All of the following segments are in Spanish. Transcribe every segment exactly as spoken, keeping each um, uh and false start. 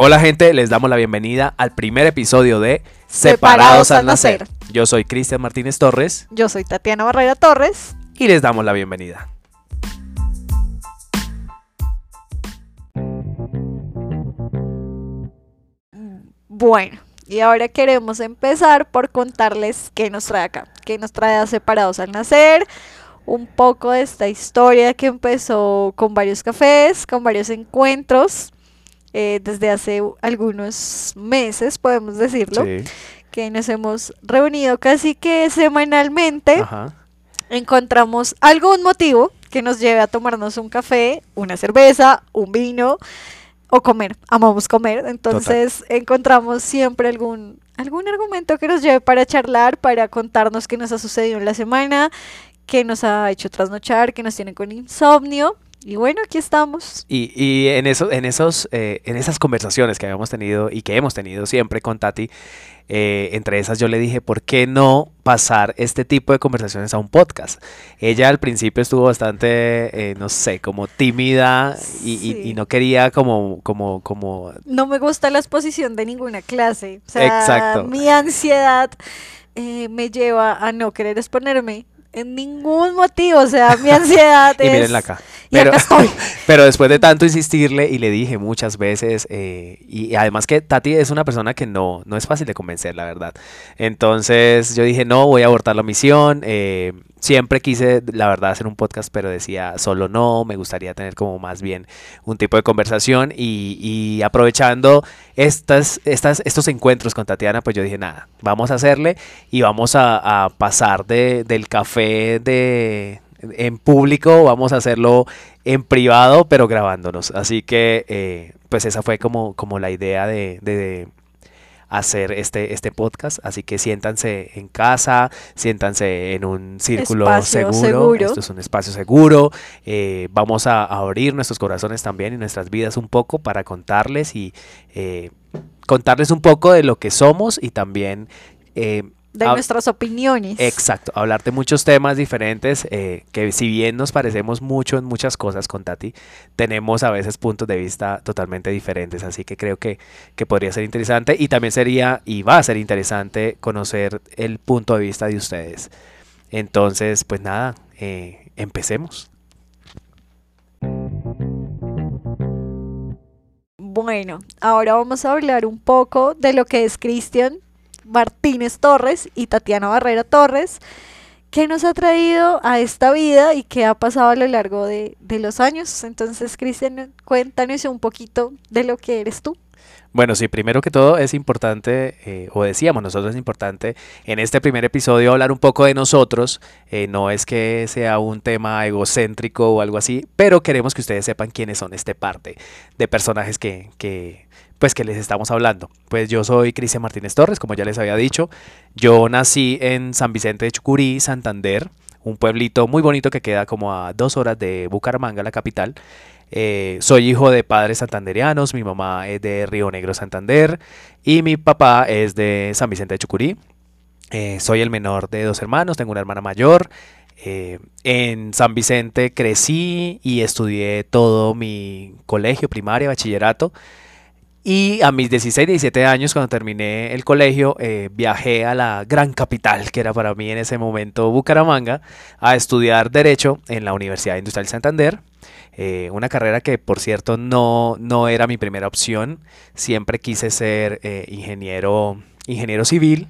Hola gente, les damos la bienvenida al primer episodio de Separados, Separados al Nacer. Nacer. Yo soy Cristian Martínez Torres. Yo soy Tatiana Barrera Torres. Y les damos la bienvenida. Bueno, y ahora queremos empezar por contarles qué nos trae acá, qué nos trae a Separados al Nacer, un poco de esta historia que empezó con varios cafés, con varios encuentros. Eh, desde hace algunos meses, podemos decirlo, sí, que nos hemos reunido casi que semanalmente. Ajá. Encontramos algún motivo que nos lleve a tomarnos un café, una cerveza, un vino o comer. Amamos comer, entonces total, encontramos siempre algún, algún argumento que nos lleve para charlar, para contarnos qué nos ha sucedido en la semana, qué nos ha hecho trasnochar, qué nos tiene con insomnio. Y bueno, aquí estamos. Y, y en, eso, en, esos, eh, en esas conversaciones que habíamos tenido y que hemos tenido siempre con Tati, eh, entre esas yo le dije, ¿por qué no pasar este tipo de conversaciones a un podcast? Ella al principio estuvo bastante, eh, no sé, como tímida y, sí, y, y no quería como, como, como... No me gusta la exposición de ninguna clase. O sea, exacto, mi ansiedad eh, me lleva a no querer exponerme. En ningún motivo, o sea, mi ansiedad y es... Y mírenla acá. Pero, pero después de tanto insistirle y le dije muchas veces, eh, y además que Tati es una persona que no, no es fácil de convencer, la verdad. Entonces yo dije, no, voy a abortar la misión. Eh, siempre quise, la verdad, hacer un podcast, pero decía, solo no, me gustaría tener como más bien un tipo de conversación. Y, y aprovechando estas, estas, estos encuentros con Tatiana, pues yo dije, nada, vamos a hacerle y vamos a, a pasar de, del café De, en público, vamos a hacerlo en privado, pero grabándonos. Así que, eh, pues esa fue como, como la idea de, de, de hacer este, este podcast. Así que siéntanse en casa, siéntanse en un círculo seguro. seguro. Esto es un espacio seguro. Eh, vamos a, a abrir nuestros corazones también y nuestras vidas un poco para contarles y eh, contarles un poco de lo que somos y también... Eh, de nuestras opiniones. Exacto, hablar de muchos temas diferentes, eh, que si bien nos parecemos mucho en muchas cosas con Tati, tenemos a veces puntos de vista totalmente diferentes, así que creo que, que podría ser interesante y también sería y va a ser interesante conocer el punto de vista de ustedes. Entonces, pues nada, eh, empecemos. Bueno, ahora vamos a hablar un poco de lo que es Cristian Martínez Torres y Tatiana Barrera Torres, que nos ha traído a esta vida y que ha pasado a lo largo de, de los años. Entonces, Cristian, cuéntanos un poquito de lo que eres tú. Bueno, sí, primero que todo es importante, eh, o decíamos nosotros, es importante en este primer episodio hablar un poco de nosotros. Eh, no es que sea un tema egocéntrico o algo así, pero queremos que ustedes sepan quiénes son este parte de personajes que... que pues que les estamos hablando. Pues yo soy Cristian Martínez Torres, como ya les había dicho. Yo nací en San Vicente de Chucurí, Santander, un pueblito muy bonito que queda como a dos horas de Bucaramanga, la capital. Eh, soy hijo de padres santandereanos, mi mamá es de Río Negro, Santander, y mi papá es de San Vicente de Chucurí. Eh, soy el menor de dos hermanos, tengo una hermana mayor. Eh, en San Vicente crecí y estudié todo mi colegio, primaria, bachillerato. Y a mis dieciséis, diecisiete años, cuando terminé el colegio, eh, viajé a la gran capital, que era para mí en ese momento Bucaramanga, a estudiar Derecho en la Universidad Industrial de Santander. Eh, una carrera que, por cierto, no, no era mi primera opción. Siempre quise ser eh, ingeniero, ingeniero civil.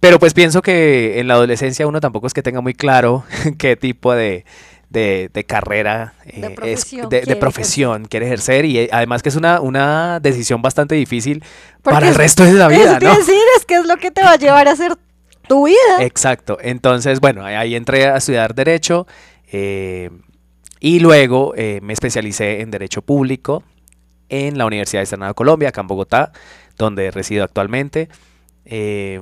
Pero pues pienso que en la adolescencia uno tampoco es que tenga muy claro qué tipo de... De, de carrera, eh, de profesión, es, de, quiere, de profesión quiere ejercer y eh, además que es una, una decisión bastante difícil porque para el resto de la vida, es ¿no? decir, es que es lo que te va a llevar a hacer tu vida. Exacto, entonces bueno, ahí entré a estudiar Derecho eh, y luego eh, me especialicé en Derecho Público en la Universidad de Externado de Colombia, acá en Bogotá, donde resido actualmente. eh,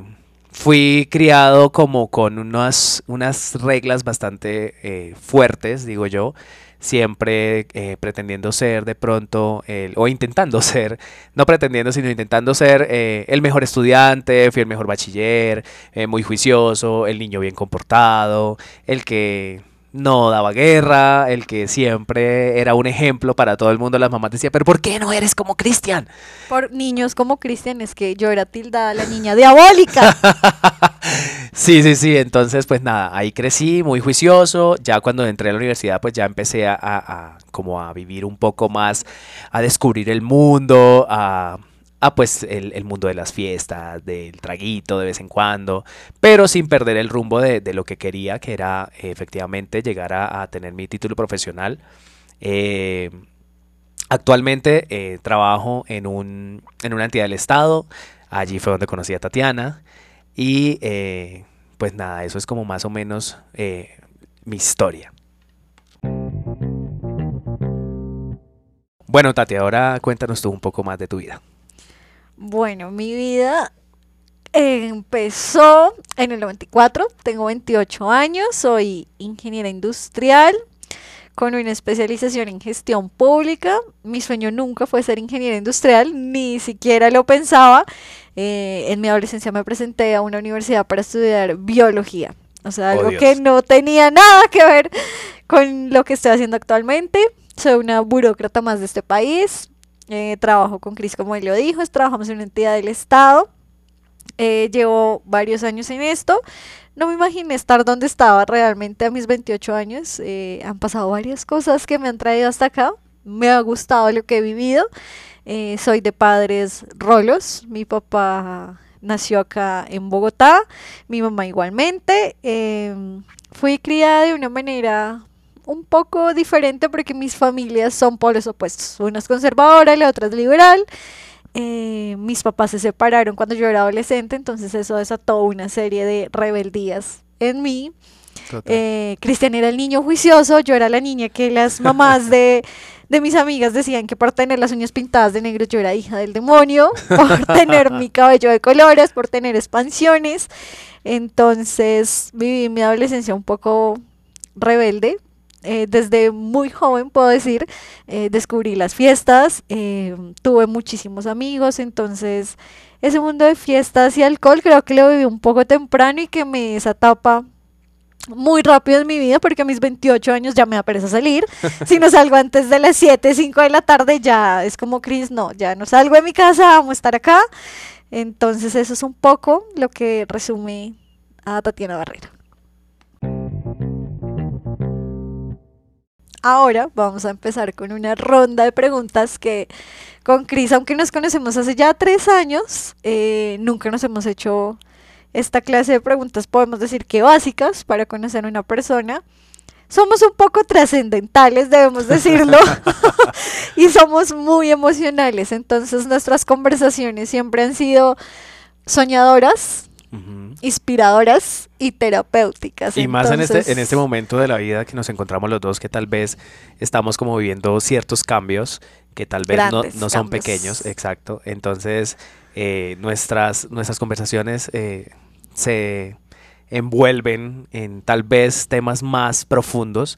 Fui criado como con unas, unas reglas bastante eh, fuertes, digo yo, siempre eh, pretendiendo ser de pronto, el, o intentando ser, no pretendiendo, sino intentando ser eh, el mejor estudiante, fui el mejor bachiller, eh, muy juicioso, el niño bien comportado, el que... no daba guerra, el que siempre era un ejemplo para todo el mundo. Las mamás decían, pero ¿por qué no eres como Cristian? Por niños como Cristian es que yo era tildada la niña diabólica. Sí, sí, sí, entonces pues nada, ahí crecí muy juicioso. Ya cuando entré a la universidad pues ya empecé a, a, a como a vivir un poco más, a descubrir el mundo, a... Ah, pues el, el mundo de las fiestas, del traguito de vez en cuando, pero sin perder el rumbo de, de lo que quería, que era eh, efectivamente llegar a, a tener mi título profesional. Eh, actualmente eh, trabajo en, un, en una entidad del Estado, allí fue donde conocí a Tatiana, y eh, pues nada, eso es como más o menos eh, mi historia. Bueno, Tati, ahora cuéntanos tú un poco más de tu vida. Bueno, mi vida empezó en el noventa y cuatro, tengo veintiocho años, soy ingeniera industrial con una especialización en gestión pública. Mi sueño nunca fue ser ingeniera industrial, ni siquiera lo pensaba. Eh, en mi adolescencia me presenté a una universidad para estudiar biología, o sea, algo oh, que no tenía nada que ver con lo que estoy haciendo actualmente. Soy una burócrata más de este país. Eh, trabajo con Cris, como él lo dijo, trabajamos en una entidad del Estado, eh, llevo varios años en esto, no me imaginé estar donde estaba realmente a mis veintiocho años, eh, han pasado varias cosas que me han traído hasta acá, me ha gustado lo que he vivido, eh, soy de padres rolos, mi papá nació acá en Bogotá, mi mamá igualmente, eh, fui criada de una manera un poco diferente porque mis familias son polos opuestos, una es conservadora, la otra es liberal. Eh, mis papás se separaron cuando yo era adolescente, entonces eso desató una serie de rebeldías en mí. Eh, Cristian era el niño juicioso, yo era la niña que las mamás de, de mis amigas decían que por tener las uñas pintadas de negro yo era hija del demonio, por tener mi cabello de colores, por tener expansiones. Entonces viví mi adolescencia un poco rebelde. Eh, desde muy joven, puedo decir, eh, descubrí las fiestas, eh, tuve muchísimos amigos, entonces ese mundo de fiestas y alcohol creo que lo viví un poco temprano y quemé esa etapa muy rápido en mi vida porque a mis veintiocho años ya me da pereza salir. Si no salgo antes de las siete, cinco de la tarde ya es como Cris, no, ya no salgo de mi casa, vamos a estar acá. Entonces eso es un poco lo que resume a Tatiana Barrera. Ahora vamos a empezar con una ronda de preguntas que con Cris, aunque nos conocemos hace ya tres años, eh, nunca nos hemos hecho esta clase de preguntas, podemos decir que básicas para conocer a una persona. Somos un poco trascendentales, debemos decirlo, y somos muy emocionales, entonces nuestras conversaciones siempre han sido soñadoras, inspiradoras y terapéuticas. Y entonces, más en este, en este momento de la vida que nos encontramos los dos, que tal vez estamos como viviendo ciertos cambios que tal vez no, no son pequeños, exacto. Entonces eh, nuestras, nuestras conversaciones eh, se envuelven en tal vez temas más profundos,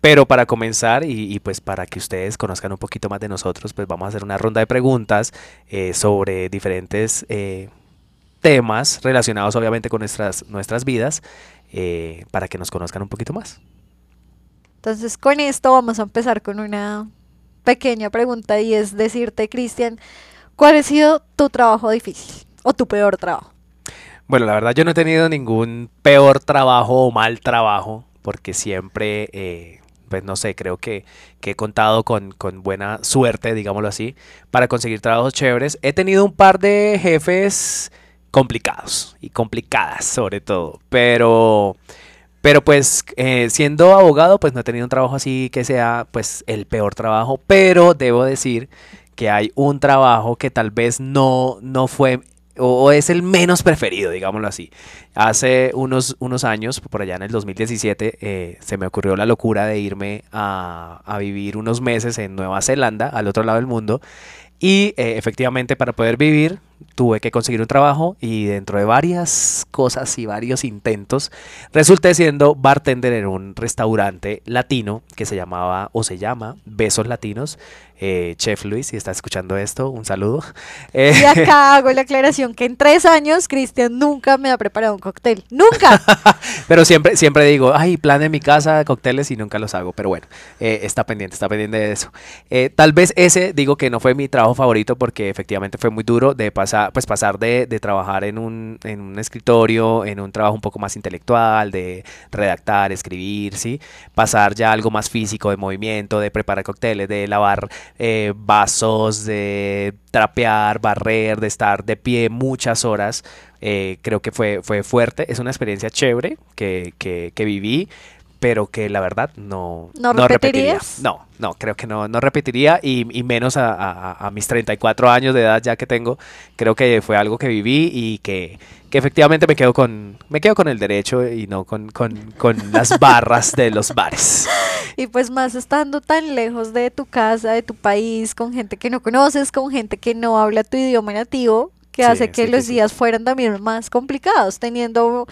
pero para comenzar y, y pues para que ustedes conozcan un poquito más de nosotros, pues vamos a hacer una ronda de preguntas eh, sobre diferentes eh, temas relacionados obviamente con nuestras, nuestras vidas, eh, para que nos conozcan un poquito más. Entonces con esto vamos a empezar con una pequeña pregunta y es decirte, Cristian, ¿cuál ha sido tu trabajo difícil o tu peor trabajo? Bueno, la verdad yo no he tenido ningún peor trabajo o mal trabajo porque siempre, eh, pues no sé, creo que, que he contado con, con buena suerte, digámoslo así, para conseguir trabajos chéveres. He tenido un par de jefes complicados y complicadas sobre todo, pero pero pues eh, siendo abogado pues no he tenido un trabajo así que sea pues el peor trabajo, pero debo decir que hay un trabajo que tal vez no, no fue o, o es el menos preferido, digámoslo así. Hace unos, unos años, por allá en el dos mil diecisiete, eh, se me ocurrió la locura de irme a, a vivir unos meses en Nueva Zelanda, al otro lado del mundo. Y eh, efectivamente para poder vivir tuve que conseguir un trabajo y dentro de varias cosas y varios intentos resulté siendo bartender en un restaurante latino que se llamaba o se llama Besos Latinos. Eh, Chef Luis, si está escuchando esto, un saludo. Eh. Y acá hago la aclaración que en tres años Cristian nunca me ha preparado un cóctel, nunca. Pero siempre, siempre digo, ay, plan en mi casa, cócteles, y nunca los hago. Pero bueno, eh, está pendiente, está pendiente de eso. Eh, tal vez ese, digo que no fue mi trabajo favorito porque efectivamente fue muy duro de pasar, pues pasar de, de trabajar en un, en un escritorio, en un trabajo un poco más intelectual, de redactar, escribir, sí, pasar ya algo más físico, de movimiento, de preparar cócteles, de lavar Eh, vasos, de trapear, barrer, de estar de pie muchas horas. eh, creo que fue, fue fuerte, es una experiencia chévere que, que, que viví, pero que la verdad no, ¿No, no repetiría. No, no, creo que no, no repetiría y, y menos a, a, a mis treinta y cuatro años de edad ya que tengo. Creo que fue algo que viví y que, que efectivamente me quedo con me quedo con el derecho y no con, con, con las barras de los bares. Y pues más estando tan lejos de tu casa, de tu país, con gente que no conoces, con gente que no habla tu idioma nativo, que sí, hace que sí, los sí, días sí. fueran también más complicados, teniendo...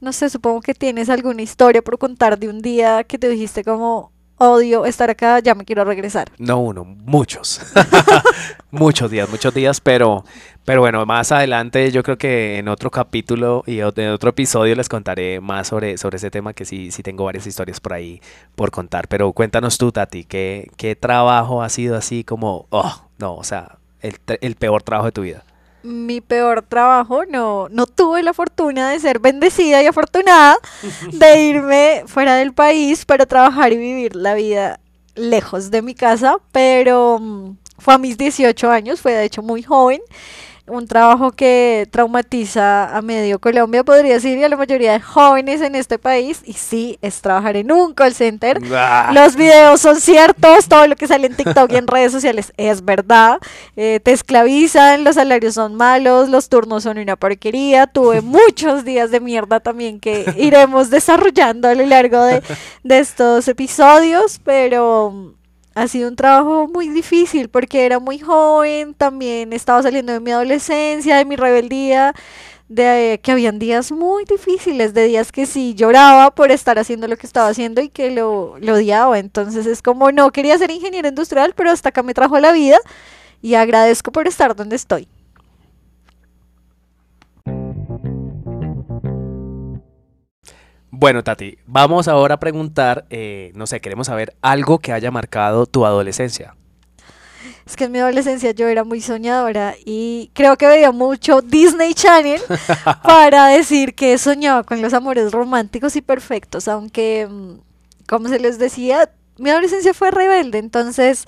No sé, supongo que tienes alguna historia por contar de un día que te dijiste como, odio estar acá, ya me quiero regresar. No uno, muchos. muchos días, muchos días, pero, pero bueno, más adelante yo creo que en otro capítulo y en otro episodio les contaré más sobre, sobre ese tema, que sí, sí tengo varias historias por ahí por contar. Pero cuéntanos tú, Tati, ¿qué, qué trabajo ha sido así como, oh, no, o sea, el, el peor trabajo de tu vida? Mi peor trabajo, no, no tuve la fortuna de ser bendecida y afortunada de irme fuera del país para trabajar y vivir la vida lejos de mi casa, pero fue a mis dieciocho años, fue de hecho muy joven, un trabajo que traumatiza a medio Colombia, podría decir, y a la mayoría de jóvenes en este país, y sí, es trabajar en un call center. ¡Bah! Los videos son ciertos, todo lo que sale en TikTok y en redes sociales es verdad, eh, te esclavizan, los salarios son malos, los turnos son una porquería, tuve muchos días de mierda también que iremos desarrollando a lo largo de, de estos episodios, pero... Ha sido un trabajo muy difícil porque era muy joven, también estaba saliendo de mi adolescencia, de mi rebeldía, de eh, que habían días muy difíciles, de días que sí lloraba por estar haciendo lo que estaba haciendo y que lo, lo odiaba. Entonces es como, no quería ser ingeniero industrial, pero hasta acá me trajo la vida y agradezco por estar donde estoy. Bueno, Tati, vamos ahora a preguntar, eh, no sé, queremos saber algo que haya marcado tu adolescencia. Es que en mi adolescencia yo era muy soñadora y creo que veía mucho Disney Channel para decir que soñaba con los amores románticos y perfectos, aunque, como se les decía, mi adolescencia fue rebelde, entonces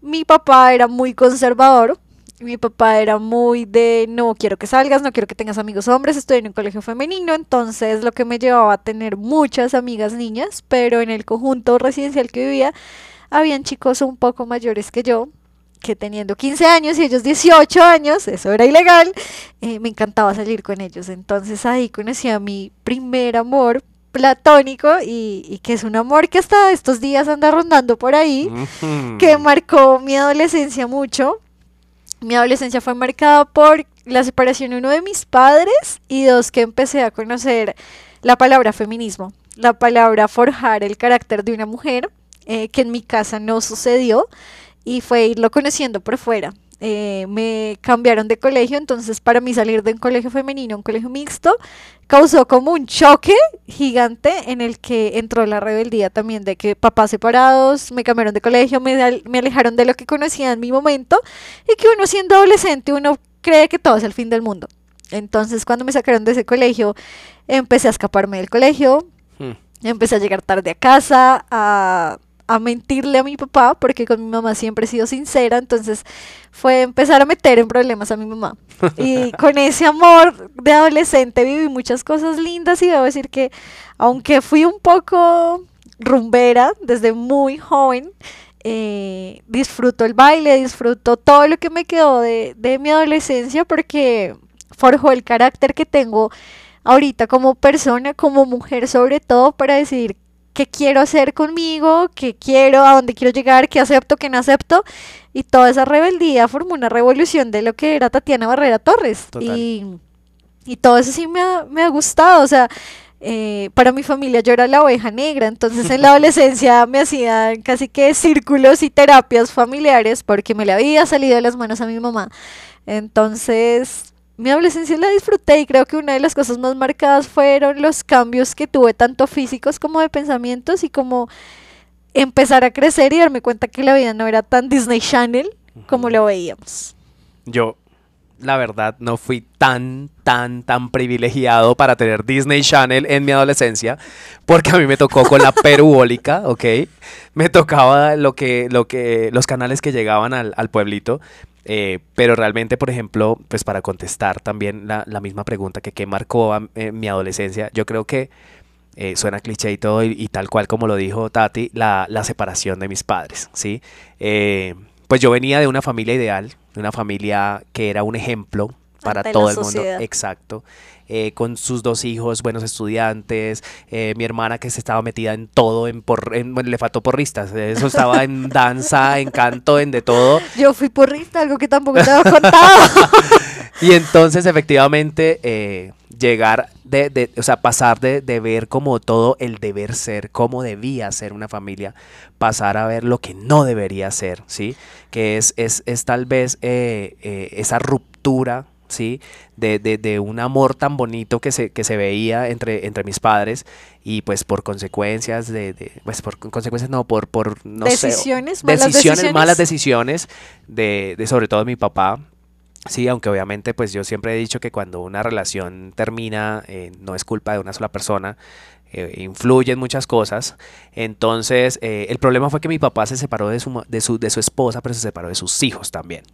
mi papá era muy conservador. Mi papá era muy de no quiero que salgas, no quiero que tengas amigos hombres, estoy en un colegio femenino, entonces lo que me llevaba a tener muchas amigas niñas, pero en el conjunto residencial que vivía, habían chicos un poco mayores que yo, que teniendo quince años y ellos dieciocho años, eso era ilegal, eh, me encantaba salir con ellos, entonces ahí conocí a mi primer amor platónico y, y que es un amor que hasta estos días anda rondando por ahí, mm-hmm. que marcó mi adolescencia mucho. Mi adolescencia fue marcada por la separación, uno, de mis padres y dos, que empecé a conocer la palabra feminismo, la palabra forjar el carácter de una mujer, eh, que en mi casa no sucedió y fue irlo conociendo por fuera. Eh, me cambiaron de colegio, entonces para mí salir de un colegio femenino a un colegio mixto causó como un choque gigante en el que entró la rebeldía también de que papás separados, me cambiaron de colegio, me, me alejaron de lo que conocía en mi momento y que uno siendo adolescente uno cree que todo es el fin del mundo. Entonces cuando me sacaron de ese colegio empecé a escaparme del colegio, hmm. empecé a llegar tarde a casa, a... a mentirle a mi papá, porque con mi mamá siempre he sido sincera, entonces fue empezar a meter en problemas a mi mamá. Y con ese amor de adolescente viví muchas cosas lindas y debo decir que, aunque fui un poco rumbera desde muy joven, eh, disfruto el baile, disfruto todo lo que me quedó de, de mi adolescencia, porque forjó el carácter que tengo ahorita como persona, como mujer sobre todo, para decidir qué quiero hacer conmigo, qué quiero, a dónde quiero llegar, qué acepto, qué no acepto. Y toda esa rebeldía formó una revolución de lo que era Tatiana Barrera Torres. Total. Y, y todo eso sí me ha, me ha gustado, o sea... Eh, para mi familia yo era la oveja negra, entonces en la adolescencia me hacían casi que círculos y terapias familiares porque me le había salido de las manos a mi mamá. Entonces mi adolescencia la disfruté y creo que una de las cosas más marcadas fueron los cambios que tuve, tanto físicos como de pensamientos, y como empezar a crecer y darme cuenta que la vida no era tan Disney Channel como lo veíamos. Yo... la verdad, no fui tan, tan, tan privilegiado para tener Disney Channel en mi adolescencia, porque a mí me tocó con la perubólica, ¿ok? Me tocaba lo que, lo que, los canales que llegaban al, al pueblito, eh, pero realmente, por ejemplo, pues para contestar también la, la misma pregunta que qué marcó a, eh, mi adolescencia, yo creo que Eh, suena cliché y todo, y, y tal cual como lo dijo Tati, la, la separación de mis padres, ¿sí? Eh, pues yo venía de una familia ideal, de una familia que era un ejemplo para todo el mundo, exacto, eh, con sus dos hijos, buenos estudiantes, eh, mi hermana que se estaba metida en todo, en, por, en bueno, le faltó porristas, eso estaba en danza, en canto, en de todo. Yo fui porrista, algo que tampoco te había contado. Y entonces efectivamente eh, llegar, de, de, o sea, pasar de, de ver como todo el deber ser, cómo debía ser una familia, pasar a ver lo que no debería ser, ¿sí? Que es, es, es tal vez eh, eh, esa ruptura, ¿sí? De, de, de un amor tan bonito que se, que se veía entre, entre mis padres, y pues por consecuencias de, de pues por consecuencias no, por, por no decisiones, sé, malas decisiones, decisiones, malas decisiones de, de sobre todo de mi papá. Sí, aunque obviamente pues yo siempre he dicho que cuando una relación termina eh, no es culpa de una sola persona, eh, influyen muchas cosas. Entonces eh, el problema fue que mi papá se separó de su, de su, de su esposa, pero se separó de sus hijos también.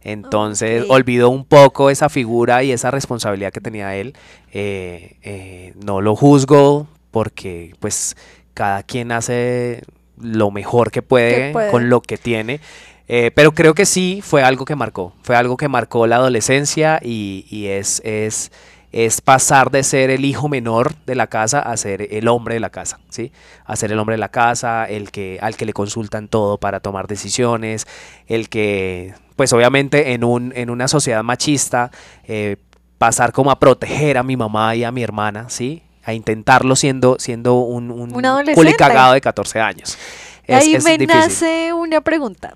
Entonces okay. Olvidó un poco esa figura y esa responsabilidad que tenía él. Eh, eh, no lo juzgo porque pues cada quien hace lo mejor que puede, que puede. Con lo que tiene. Eh, pero creo que sí fue algo que marcó, fue algo que marcó la adolescencia y, y es, es, es pasar de ser el hijo menor de la casa a ser el hombre de la casa, ¿sí? A ser el hombre de la casa, el que, al que le consultan todo para tomar decisiones, el que, pues obviamente en, un, en una sociedad machista, eh, pasar como a proteger a mi mamá y a mi hermana, ¿sí? A intentarlo siendo, siendo un, un, un culicagado de catorce años. Es, ahí es me difícil. Nace una pregunta.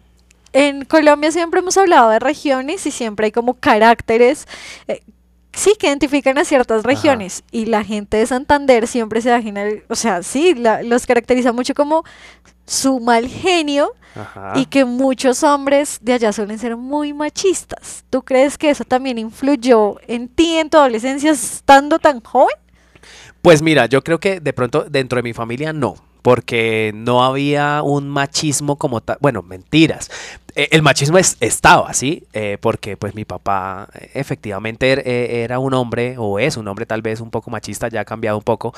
En Colombia siempre hemos hablado de regiones y siempre hay como caracteres, eh, sí, que identifican a ciertas regiones. Ajá. Y la gente de Santander siempre se imagina, o sea, sí, la, los caracteriza mucho como su mal genio. Ajá. Y que muchos hombres de allá suelen ser muy machistas. ¿Tú crees que eso también influyó en ti en tu adolescencia estando tan joven? Pues mira, yo creo que de pronto dentro de mi familia no. Porque no había un machismo como tal, bueno, mentiras, eh, el machismo es, estaba, ¿sí? Eh, porque pues mi papá efectivamente er, era un hombre, o es un hombre tal vez un poco machista, ya ha cambiado un poco,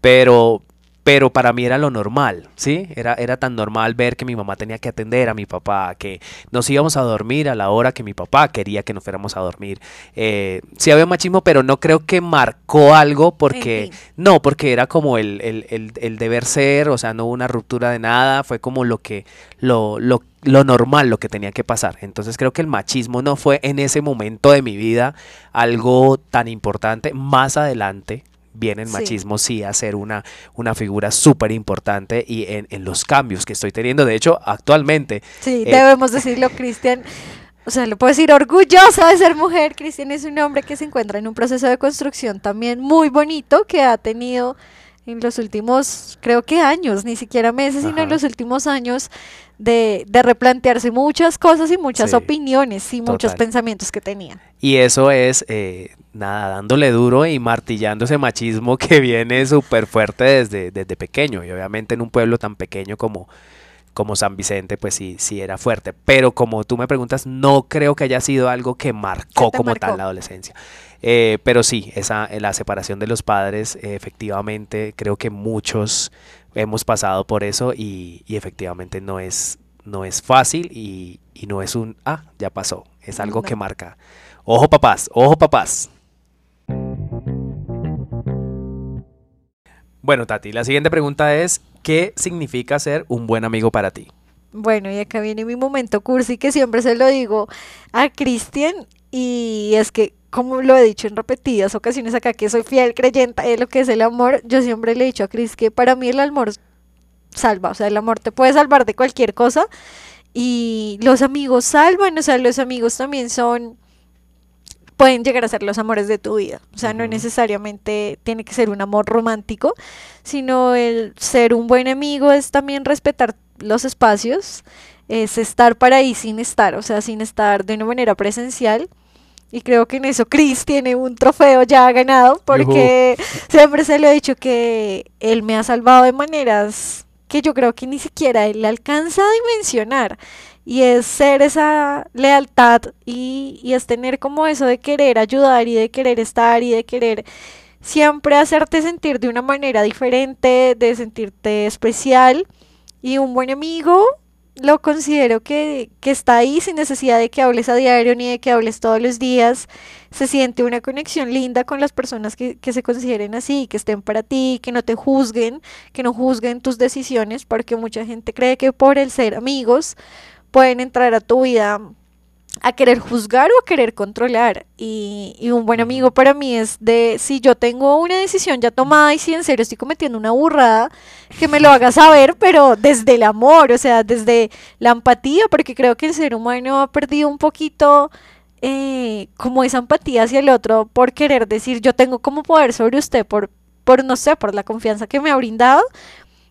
pero, pero para mí era lo normal, ¿sí? Era, era tan normal ver que mi mamá tenía que atender a mi papá, que nos íbamos a dormir a la hora que mi papá quería que nos fuéramos a dormir. Eh, sí había machismo, pero no creo que marcó algo porque... En fin. No, porque era como el, el, el, el deber ser, o sea, no hubo una ruptura de nada, fue como lo que lo, lo, lo normal, lo que tenía que pasar. Entonces creo que el machismo no fue en ese momento de mi vida algo tan importante. Más adelante viene el machismo, sí, sí a ser una, una figura súper importante y en, en los cambios que estoy teniendo, de hecho, actualmente. Sí, eh, debemos decirlo, Cristian. O sea, lo puedo decir orgullosa de ser mujer. Cristian es un hombre que se encuentra en un proceso de construcción también muy bonito que ha tenido en los últimos, creo que años, ni siquiera meses, ajá, sino en los últimos años de, de replantearse muchas cosas y muchas, sí, opiniones y total, muchos pensamientos que tenía. Y eso es, eh, nada, dándole duro y martillando ese machismo que viene súper fuerte desde, desde pequeño. Y obviamente en un pueblo tan pequeño como... como San Vicente, pues sí, sí era fuerte. Pero como tú me preguntas, no creo que haya sido algo que marcó como marcó? tal la adolescencia. Eh, pero sí, esa, la separación de los padres, eh, efectivamente, creo que muchos hemos pasado por eso y, y efectivamente no es, no es fácil y, y no es un, ah, ya pasó. Es algo no. que marca. Ojo papás, ojo papás. Bueno, Tati, la siguiente pregunta es, ¿Qué significa ser un buen amigo para ti? Bueno, y acá viene mi momento cursi que siempre se lo digo a Cristian, y es que, como lo he dicho en repetidas ocasiones acá, que soy fiel creyente de lo que es el amor, yo siempre le he dicho a Cris que para mí el amor salva, o sea, el amor te puede salvar de cualquier cosa y los amigos salvan, o sea, los amigos también son... pueden llegar a ser los amores de tu vida, o sea, no necesariamente tiene que ser un amor romántico, sino el ser un buen amigo es también respetar los espacios, es estar para ahí sin estar, o sea, sin estar de una manera presencial, y creo que en eso Cris tiene un trofeo ya ganado, porque uh-huh. siempre se lo he dicho que él me ha salvado de maneras que yo creo que ni siquiera él alcanza a dimensionar, y es ser esa lealtad y, y es tener como eso de querer ayudar y de querer estar y de querer siempre hacerte sentir de una manera diferente, de sentirte especial, y un buen amigo lo considero que, que está ahí sin necesidad de que hables a diario ni de que hables todos los días, se siente una conexión linda con las personas que, que se consideren así, que estén para ti, que no te juzguen, que no juzguen tus decisiones, porque mucha gente cree que por el ser amigos pueden entrar a tu vida a querer juzgar o a querer controlar, y, y un buen amigo para mí es de, si yo tengo una decisión ya tomada y si en serio estoy cometiendo una burrada, que me lo haga saber, pero desde el amor, o sea, desde la empatía, porque creo que el ser humano ha perdido un poquito eh, como esa empatía hacia el otro por querer decir, yo tengo como poder sobre usted por, por no sé, por la confianza que me ha brindado,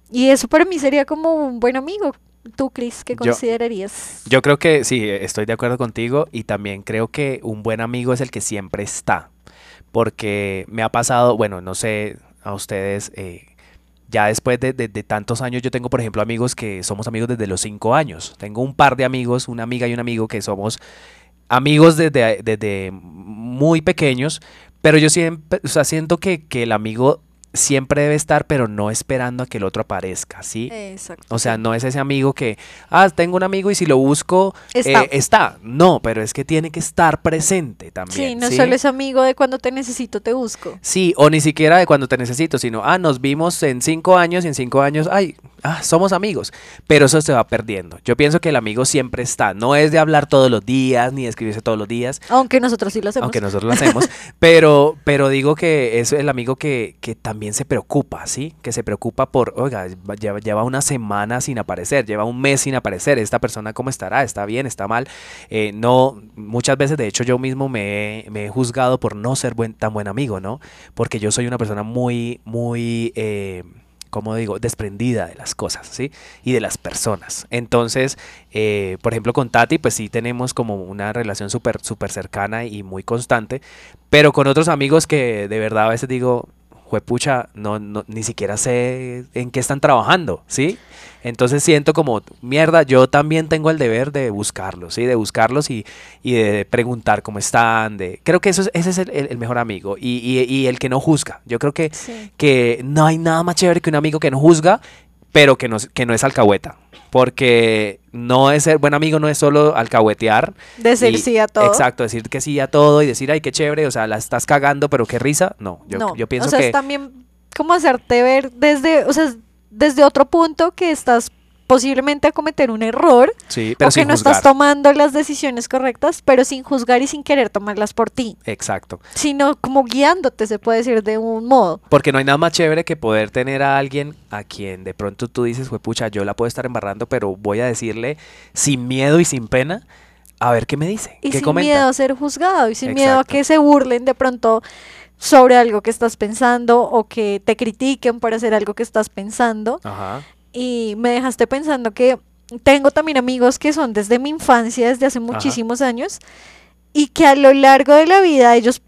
y eso para mí sería como un buen amigo. ¿Tú, Cris, qué considerarías? Yo, yo creo que sí, estoy de acuerdo contigo, y también creo que un buen amigo es el que siempre está, porque me ha pasado, bueno, no sé a ustedes, eh, ya después de, de, de tantos años, yo tengo, por ejemplo, amigos que somos amigos desde los cinco años, tengo un par de amigos, una amiga y un amigo que somos amigos desde, desde muy pequeños, pero yo siempre, o sea, siento que, que el amigo... siempre debe estar, pero no esperando a que el otro aparezca, ¿sí? Exacto. O sea, no es ese amigo que, ah, tengo un amigo y si lo busco, está. Eh, está. No, pero es que tiene que estar presente también. Sí, no ¿sí? solo es amigo de cuando te necesito, te busco. Sí, o ni siquiera de cuando te necesito, sino, ah, nos vimos en cinco años y en cinco años, ay, ah, somos amigos. Pero eso se va perdiendo. Yo pienso que el amigo siempre está. No es de hablar todos los días, ni de escribirse todos los días. Aunque nosotros sí lo hacemos. Aunque nosotros lo hacemos. pero, pero digo que es el amigo que, que también se preocupa, ¿sí? Que se preocupa por, oiga, lleva, lleva una semana sin aparecer, lleva un mes sin aparecer, esta persona cómo estará, está bien, está mal, eh, no, muchas veces de hecho yo mismo me he, me he juzgado por no ser buen, tan buen amigo, ¿no? Porque yo soy una persona muy, muy, eh, ¿cómo digo? Desprendida de las cosas, ¿sí? Y de las personas. Entonces, eh, por ejemplo, con Tati, pues sí tenemos como una relación súper, súper cercana y muy constante, pero con otros amigos que de verdad a veces digo... juepucha, no, no, ni siquiera sé en qué están trabajando, ¿sí? Entonces siento como, mierda, yo también tengo el deber de buscarlos, ¿sí? De buscarlos y, y de preguntar cómo están, de... Creo que eso es, ese es el, el mejor amigo y, y, y el que no juzga. Yo creo que, sí. que no hay nada más chévere que un amigo que no juzga, pero que no, que no es alcahueta. Porque no es ser buen amigo, no es solo alcahuetear. Decir y, sí a todo. Exacto, decir que sí a todo y decir, ay, qué chévere, o sea, la estás cagando, pero qué risa. No, yo, no, yo pienso que... o sea, que... es también como hacerte ver desde, o sea, desde otro punto que estás posiblemente a cometer un error. Sí, pero o sin que no juzgar. Estás tomando las decisiones correctas, pero sin juzgar y sin querer tomarlas por ti. Exacto. Sino como guiándote, se puede decir de un modo. Porque no hay nada más chévere que poder tener a alguien... a quien de pronto tú dices, juepucha, yo la puedo estar embarrando, pero voy a decirle sin miedo y sin pena, a ver qué me dice. Y ¿qué sin comenta? Miedo a ser juzgado, y sin Exacto. miedo a que se burlen de pronto sobre algo que estás pensando, o que te critiquen por hacer algo que estás pensando. Ajá. Y me dejaste pensando que tengo también amigos que son desde mi infancia, desde hace muchísimos Ajá. años, y que a lo largo de la vida ellos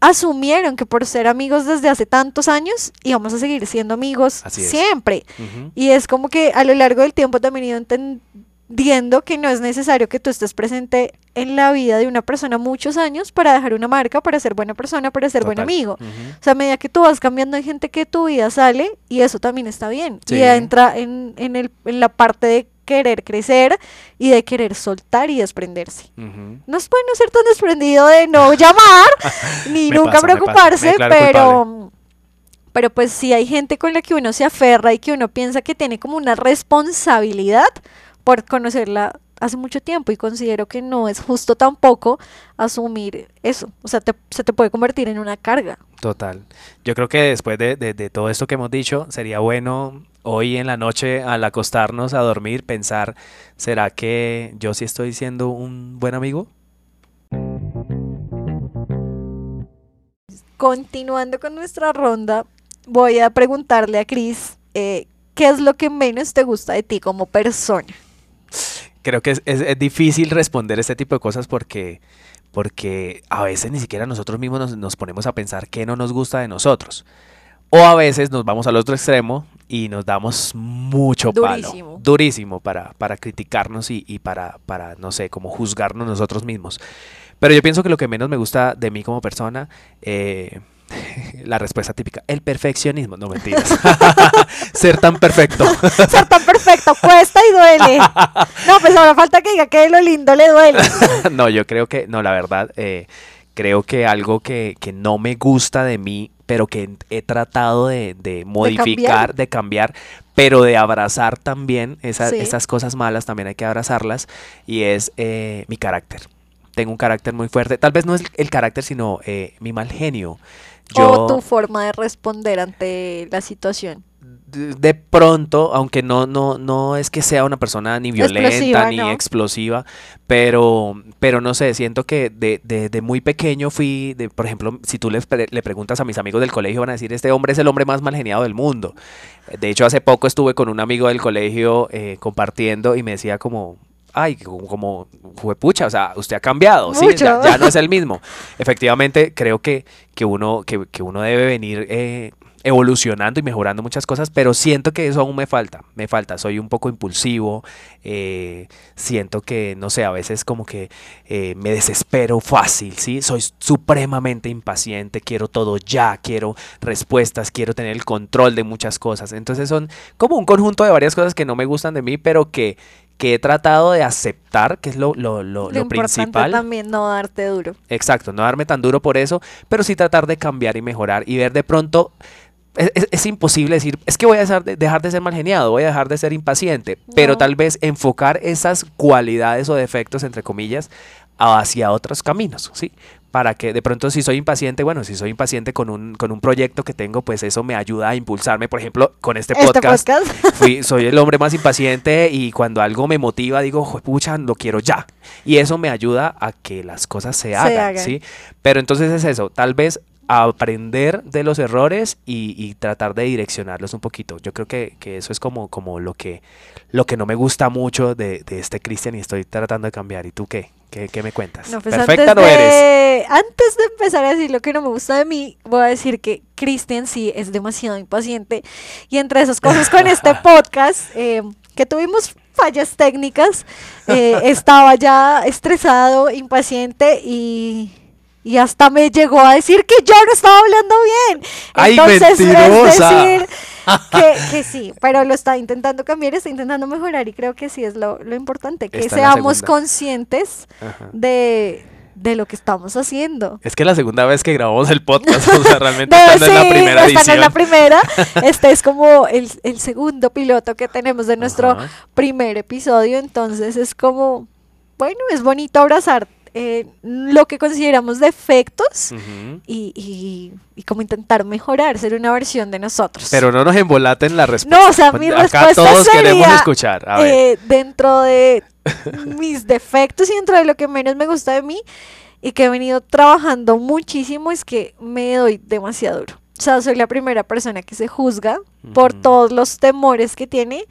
asumieron que por ser amigos desde hace tantos años íbamos a seguir siendo amigos siempre. Uh-huh. Y es como que a lo largo del tiempo también he ido entendiendo que no es necesario que tú estés presente en la vida de una persona muchos años para dejar una marca, para ser buena persona, para ser Total. Buen amigo. Uh-huh. O sea, a medida que tú vas cambiando hay gente que tu vida sale y eso también está bien. Sí. Y entra en, en, el, en la parte de querer crecer y de querer soltar y desprenderse. Uh-huh. No es bueno ser tan desprendido de no llamar, ni me nunca pasa, preocuparse, me pasa, me pero, Pero pues si hay gente con la que uno se aferra y que uno piensa que tiene como una responsabilidad por conocerla hace mucho tiempo, y considero que no es justo tampoco asumir eso. O sea, te, se te puede convertir en una carga. Total. Yo creo que después de, de, de todo esto que hemos dicho, sería bueno hoy en la noche al acostarnos a dormir pensar, ¿será que yo sí estoy siendo un buen amigo? Continuando con nuestra ronda, voy a preguntarle a Cris, eh, ¿qué es lo que menos te gusta de ti como persona? Creo que es, es, es difícil responder este tipo de cosas porque, porque a veces ni siquiera nosotros mismos nos, nos ponemos a pensar qué no nos gusta de nosotros. O a veces nos vamos al otro extremo y nos damos mucho durísimo. palo, durísimo para, para criticarnos y, y para, para, no sé, como juzgarnos nosotros mismos. Pero yo pienso que lo que menos me gusta de mí como persona, eh, la respuesta típica, el perfeccionismo, no mentiras, ser tan perfecto. Ser tan perfecto cuesta y duele. No, pues ahora falta que diga que lo lindo le duele. No, yo creo que, no, la verdad, eh, creo que algo que, que no me gusta de mí, pero que he tratado de, de modificar, de cambiar, de cambiar, pero de abrazar también, esa, sí. esas cosas malas también hay que abrazarlas, y es eh, mi carácter. Tengo un carácter muy fuerte, tal vez no es el carácter, sino eh, mi mal genio. Yo, o tu forma de responder ante la situación. De, de pronto, aunque no, no, no es que sea una persona ni violenta, explosiva, ni ¿no? explosiva, pero, pero no sé, siento que de, de, de muy pequeño fui, de, por ejemplo, si tú le, le preguntas a mis amigos del colegio, van a decir, este hombre es el hombre más mal geniado del mundo. De hecho, hace poco estuve con un amigo del colegio eh, compartiendo y me decía como... ay, como juepucha, o sea, usted ha cambiado, ¿sí? ya, ya no es el mismo. Efectivamente, creo que, que, uno, que, que uno debe venir eh, evolucionando y mejorando muchas cosas, pero siento que eso aún me falta, me falta, soy un poco impulsivo, eh, siento que, no sé, a veces como que eh, me desespero fácil, ¿sí? Soy supremamente impaciente, quiero todo ya, quiero respuestas, quiero tener el control de muchas cosas, entonces son como un conjunto de varias cosas que no me gustan de mí, pero que que he tratado de aceptar, que es lo, lo, lo, lo, lo principal. Importante también no darte duro. Exacto, no darme tan duro por eso, pero sí tratar de cambiar y mejorar y ver de pronto, es, es, es imposible decir, es que voy a dejar de, dejar de ser mal geniado, voy a dejar de ser impaciente, no. pero tal vez enfocar esas cualidades o defectos, entre comillas, hacia otros caminos, ¿sí? Para que de pronto si soy impaciente, bueno, si soy impaciente con un, con un proyecto que tengo, pues eso me ayuda a impulsarme, por ejemplo, con este podcast, ¿Este podcast? Fui, soy el hombre más impaciente y cuando algo me motiva digo, pucha, lo quiero ya, y eso me ayuda a que las cosas se, se hagan, hagan, ¿sí? Pero entonces es eso, tal vez aprender de los errores y, y tratar de direccionarlos un poquito. Yo creo que, que eso es como, como lo que lo que no me gusta mucho de, de este Cristian y estoy tratando de cambiar. ¿Y tú qué? ¿Qué, qué me cuentas? No, pues perfecta no eres. Antes de empezar a decir lo que no me gusta de mí, voy a decir que Cristian sí es demasiado impaciente y entre esas cosas con este podcast eh, que tuvimos fallas técnicas, eh, estaba ya estresado, impaciente y... y hasta me llegó a decir que yo no estaba hablando bien. ¡Ay, entonces, mentirosa! Es decir, que, que sí, pero lo está intentando cambiar, está intentando mejorar y creo que sí es lo, lo importante, que está seamos conscientes de, de lo que estamos haciendo. Es que la segunda vez que grabamos el podcast, o sea, realmente de, estando sí, en la primera edición. Estando en la primera, este es como el, el segundo piloto que tenemos de nuestro Ajá. primer episodio, entonces es como, bueno, es bonito abrazar Eh, lo que consideramos defectos uh-huh. y, y, y como intentar mejorar, ser una versión de nosotros. Pero no nos embolaten la respuesta. No, o sea, mi Acá respuesta todos sería, queremos escuchar. A ver. Eh, dentro de mis defectos y dentro de lo que menos me gusta de mí y que he venido trabajando muchísimo es que me doy demasiado duro. O sea, soy la primera persona que se juzga uh-huh. por todos los temores que tiene.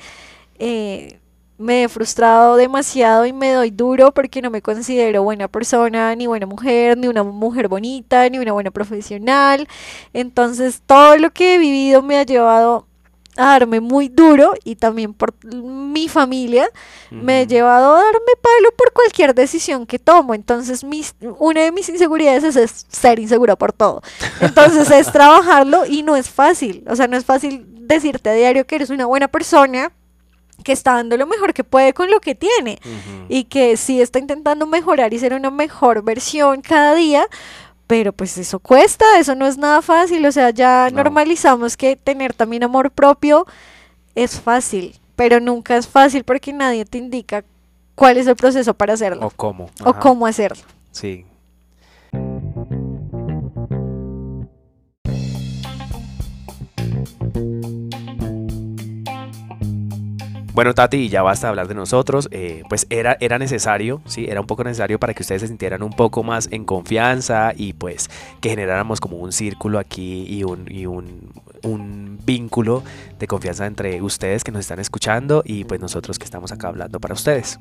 Eh, Me he frustrado demasiado y me doy duro porque no me considero buena persona, ni buena mujer, ni una mujer bonita, ni una buena profesional. Entonces todo lo que he vivido me ha llevado a darme muy duro y también por mi familia uh-huh. me he llevado a darme palo por cualquier decisión que tomo. Entonces mis, una de mis inseguridades es, es ser insegura por todo. Entonces es trabajarlo y no es fácil. O sea, no es fácil decirte a diario que eres una buena persona, que está dando lo mejor que puede con lo que tiene uh-huh. y que sí está intentando mejorar y ser una mejor versión cada día, pero pues eso cuesta, eso no es nada fácil, o sea, ya no. normalizamos que tener también amor propio es fácil, pero nunca es fácil porque nadie te indica cuál es el proceso para hacerlo. O cómo. Ajá. O cómo hacerlo. Sí. Bueno, Tati, ya basta de hablar de nosotros, eh, pues era, era necesario, sí, era un poco necesario para que ustedes se sintieran un poco más en confianza y pues que generáramos como un círculo aquí y un, y un, un vínculo de confianza entre ustedes que nos están escuchando y pues nosotros que estamos acá hablando para ustedes.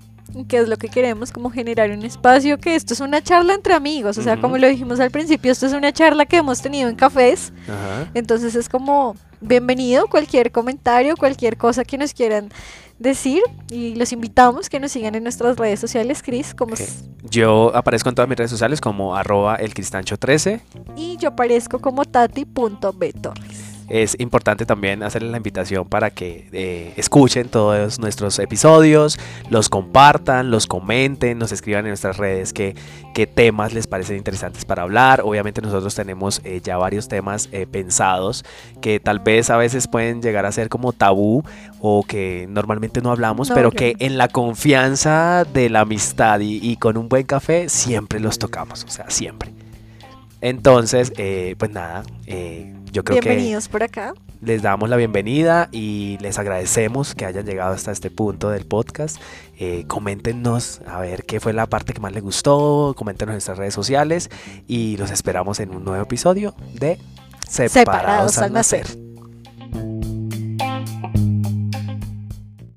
¿Qué es lo que queremos? Como generar un espacio que esto es una charla entre amigos, o sea, uh-huh. como lo dijimos al principio, esto es una charla que hemos tenido en cafés, uh-huh. entonces es como bienvenido cualquier comentario, cualquier cosa que nos quieran decir y los invitamos que nos sigan en nuestras redes sociales. Cris, ¿cómo okay. es? Yo aparezco en todas mis redes sociales como arroba elcristancho trece y yo aparezco como tati punto b torres. Es importante también hacerles la invitación para que eh, escuchen todos nuestros episodios, los compartan, los comenten, nos escriban en nuestras redes qué, qué temas les parecen interesantes para hablar. Obviamente nosotros tenemos eh, ya varios temas eh, pensados que tal vez a veces pueden llegar a ser como tabú o que normalmente no hablamos, no, pero que en la confianza de la amistad y, y con un buen café siempre los tocamos, o sea, siempre. Entonces, eh, pues nada, eh, yo creo que bienvenidos por acá. Les damos la bienvenida y les agradecemos que hayan llegado hasta este punto del podcast. Eh, coméntenos a ver qué fue la parte que más les gustó, coméntenos en nuestras redes sociales y los esperamos en un nuevo episodio de Separados, Separados al Nacer.